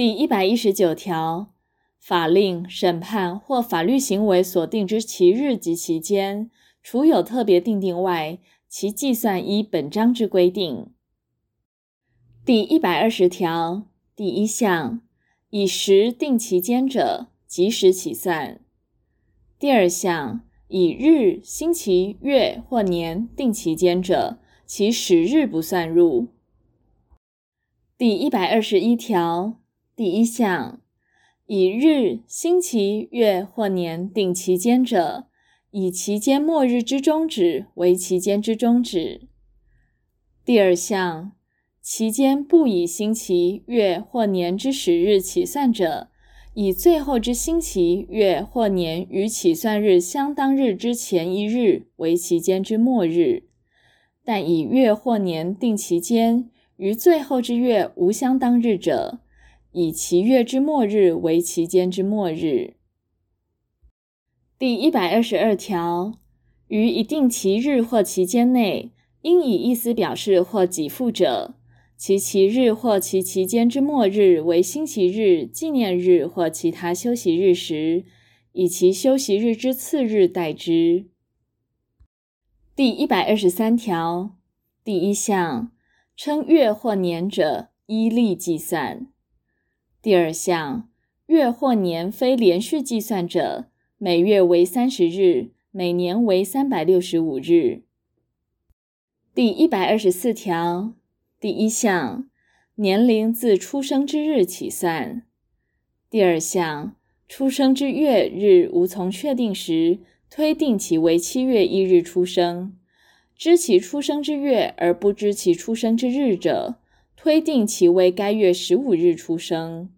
第119条，法令、审判或法律行为所定之其日及期间，除有特别订定外，其计算依本章之规定。第120条第一项，以时定期间者，即时起算。第二项，以日、星期、月或年定期间者，其时日不算入。第121条第一项，以日、星期、月或年定期间者，以期间末日之终止为期间之终止。第二项，期间不以星期、月或年之始日起算者，以最后之星期、月或年与起算日相当日之前一日为期间之末日，但以月或年定期间于最后之月无相当日者，以其月之末日为期间之末日。第122条，于一定期日或期间内，应以意思表示或给付者，其期日或其期间之末日为星期日、纪念日或其他休息日时，以其休息日之次日代之。第123条第一项，称月或年者，依例计算。第二项，月或年非连续计算者，每月为30日，每年为365日。第124条第一项，年龄自出生之日起算。第二项，出生之月日无从确定时，推定其为7月1日出生；知其出生之月而不知其出生之日者，推定其为该月15日出生。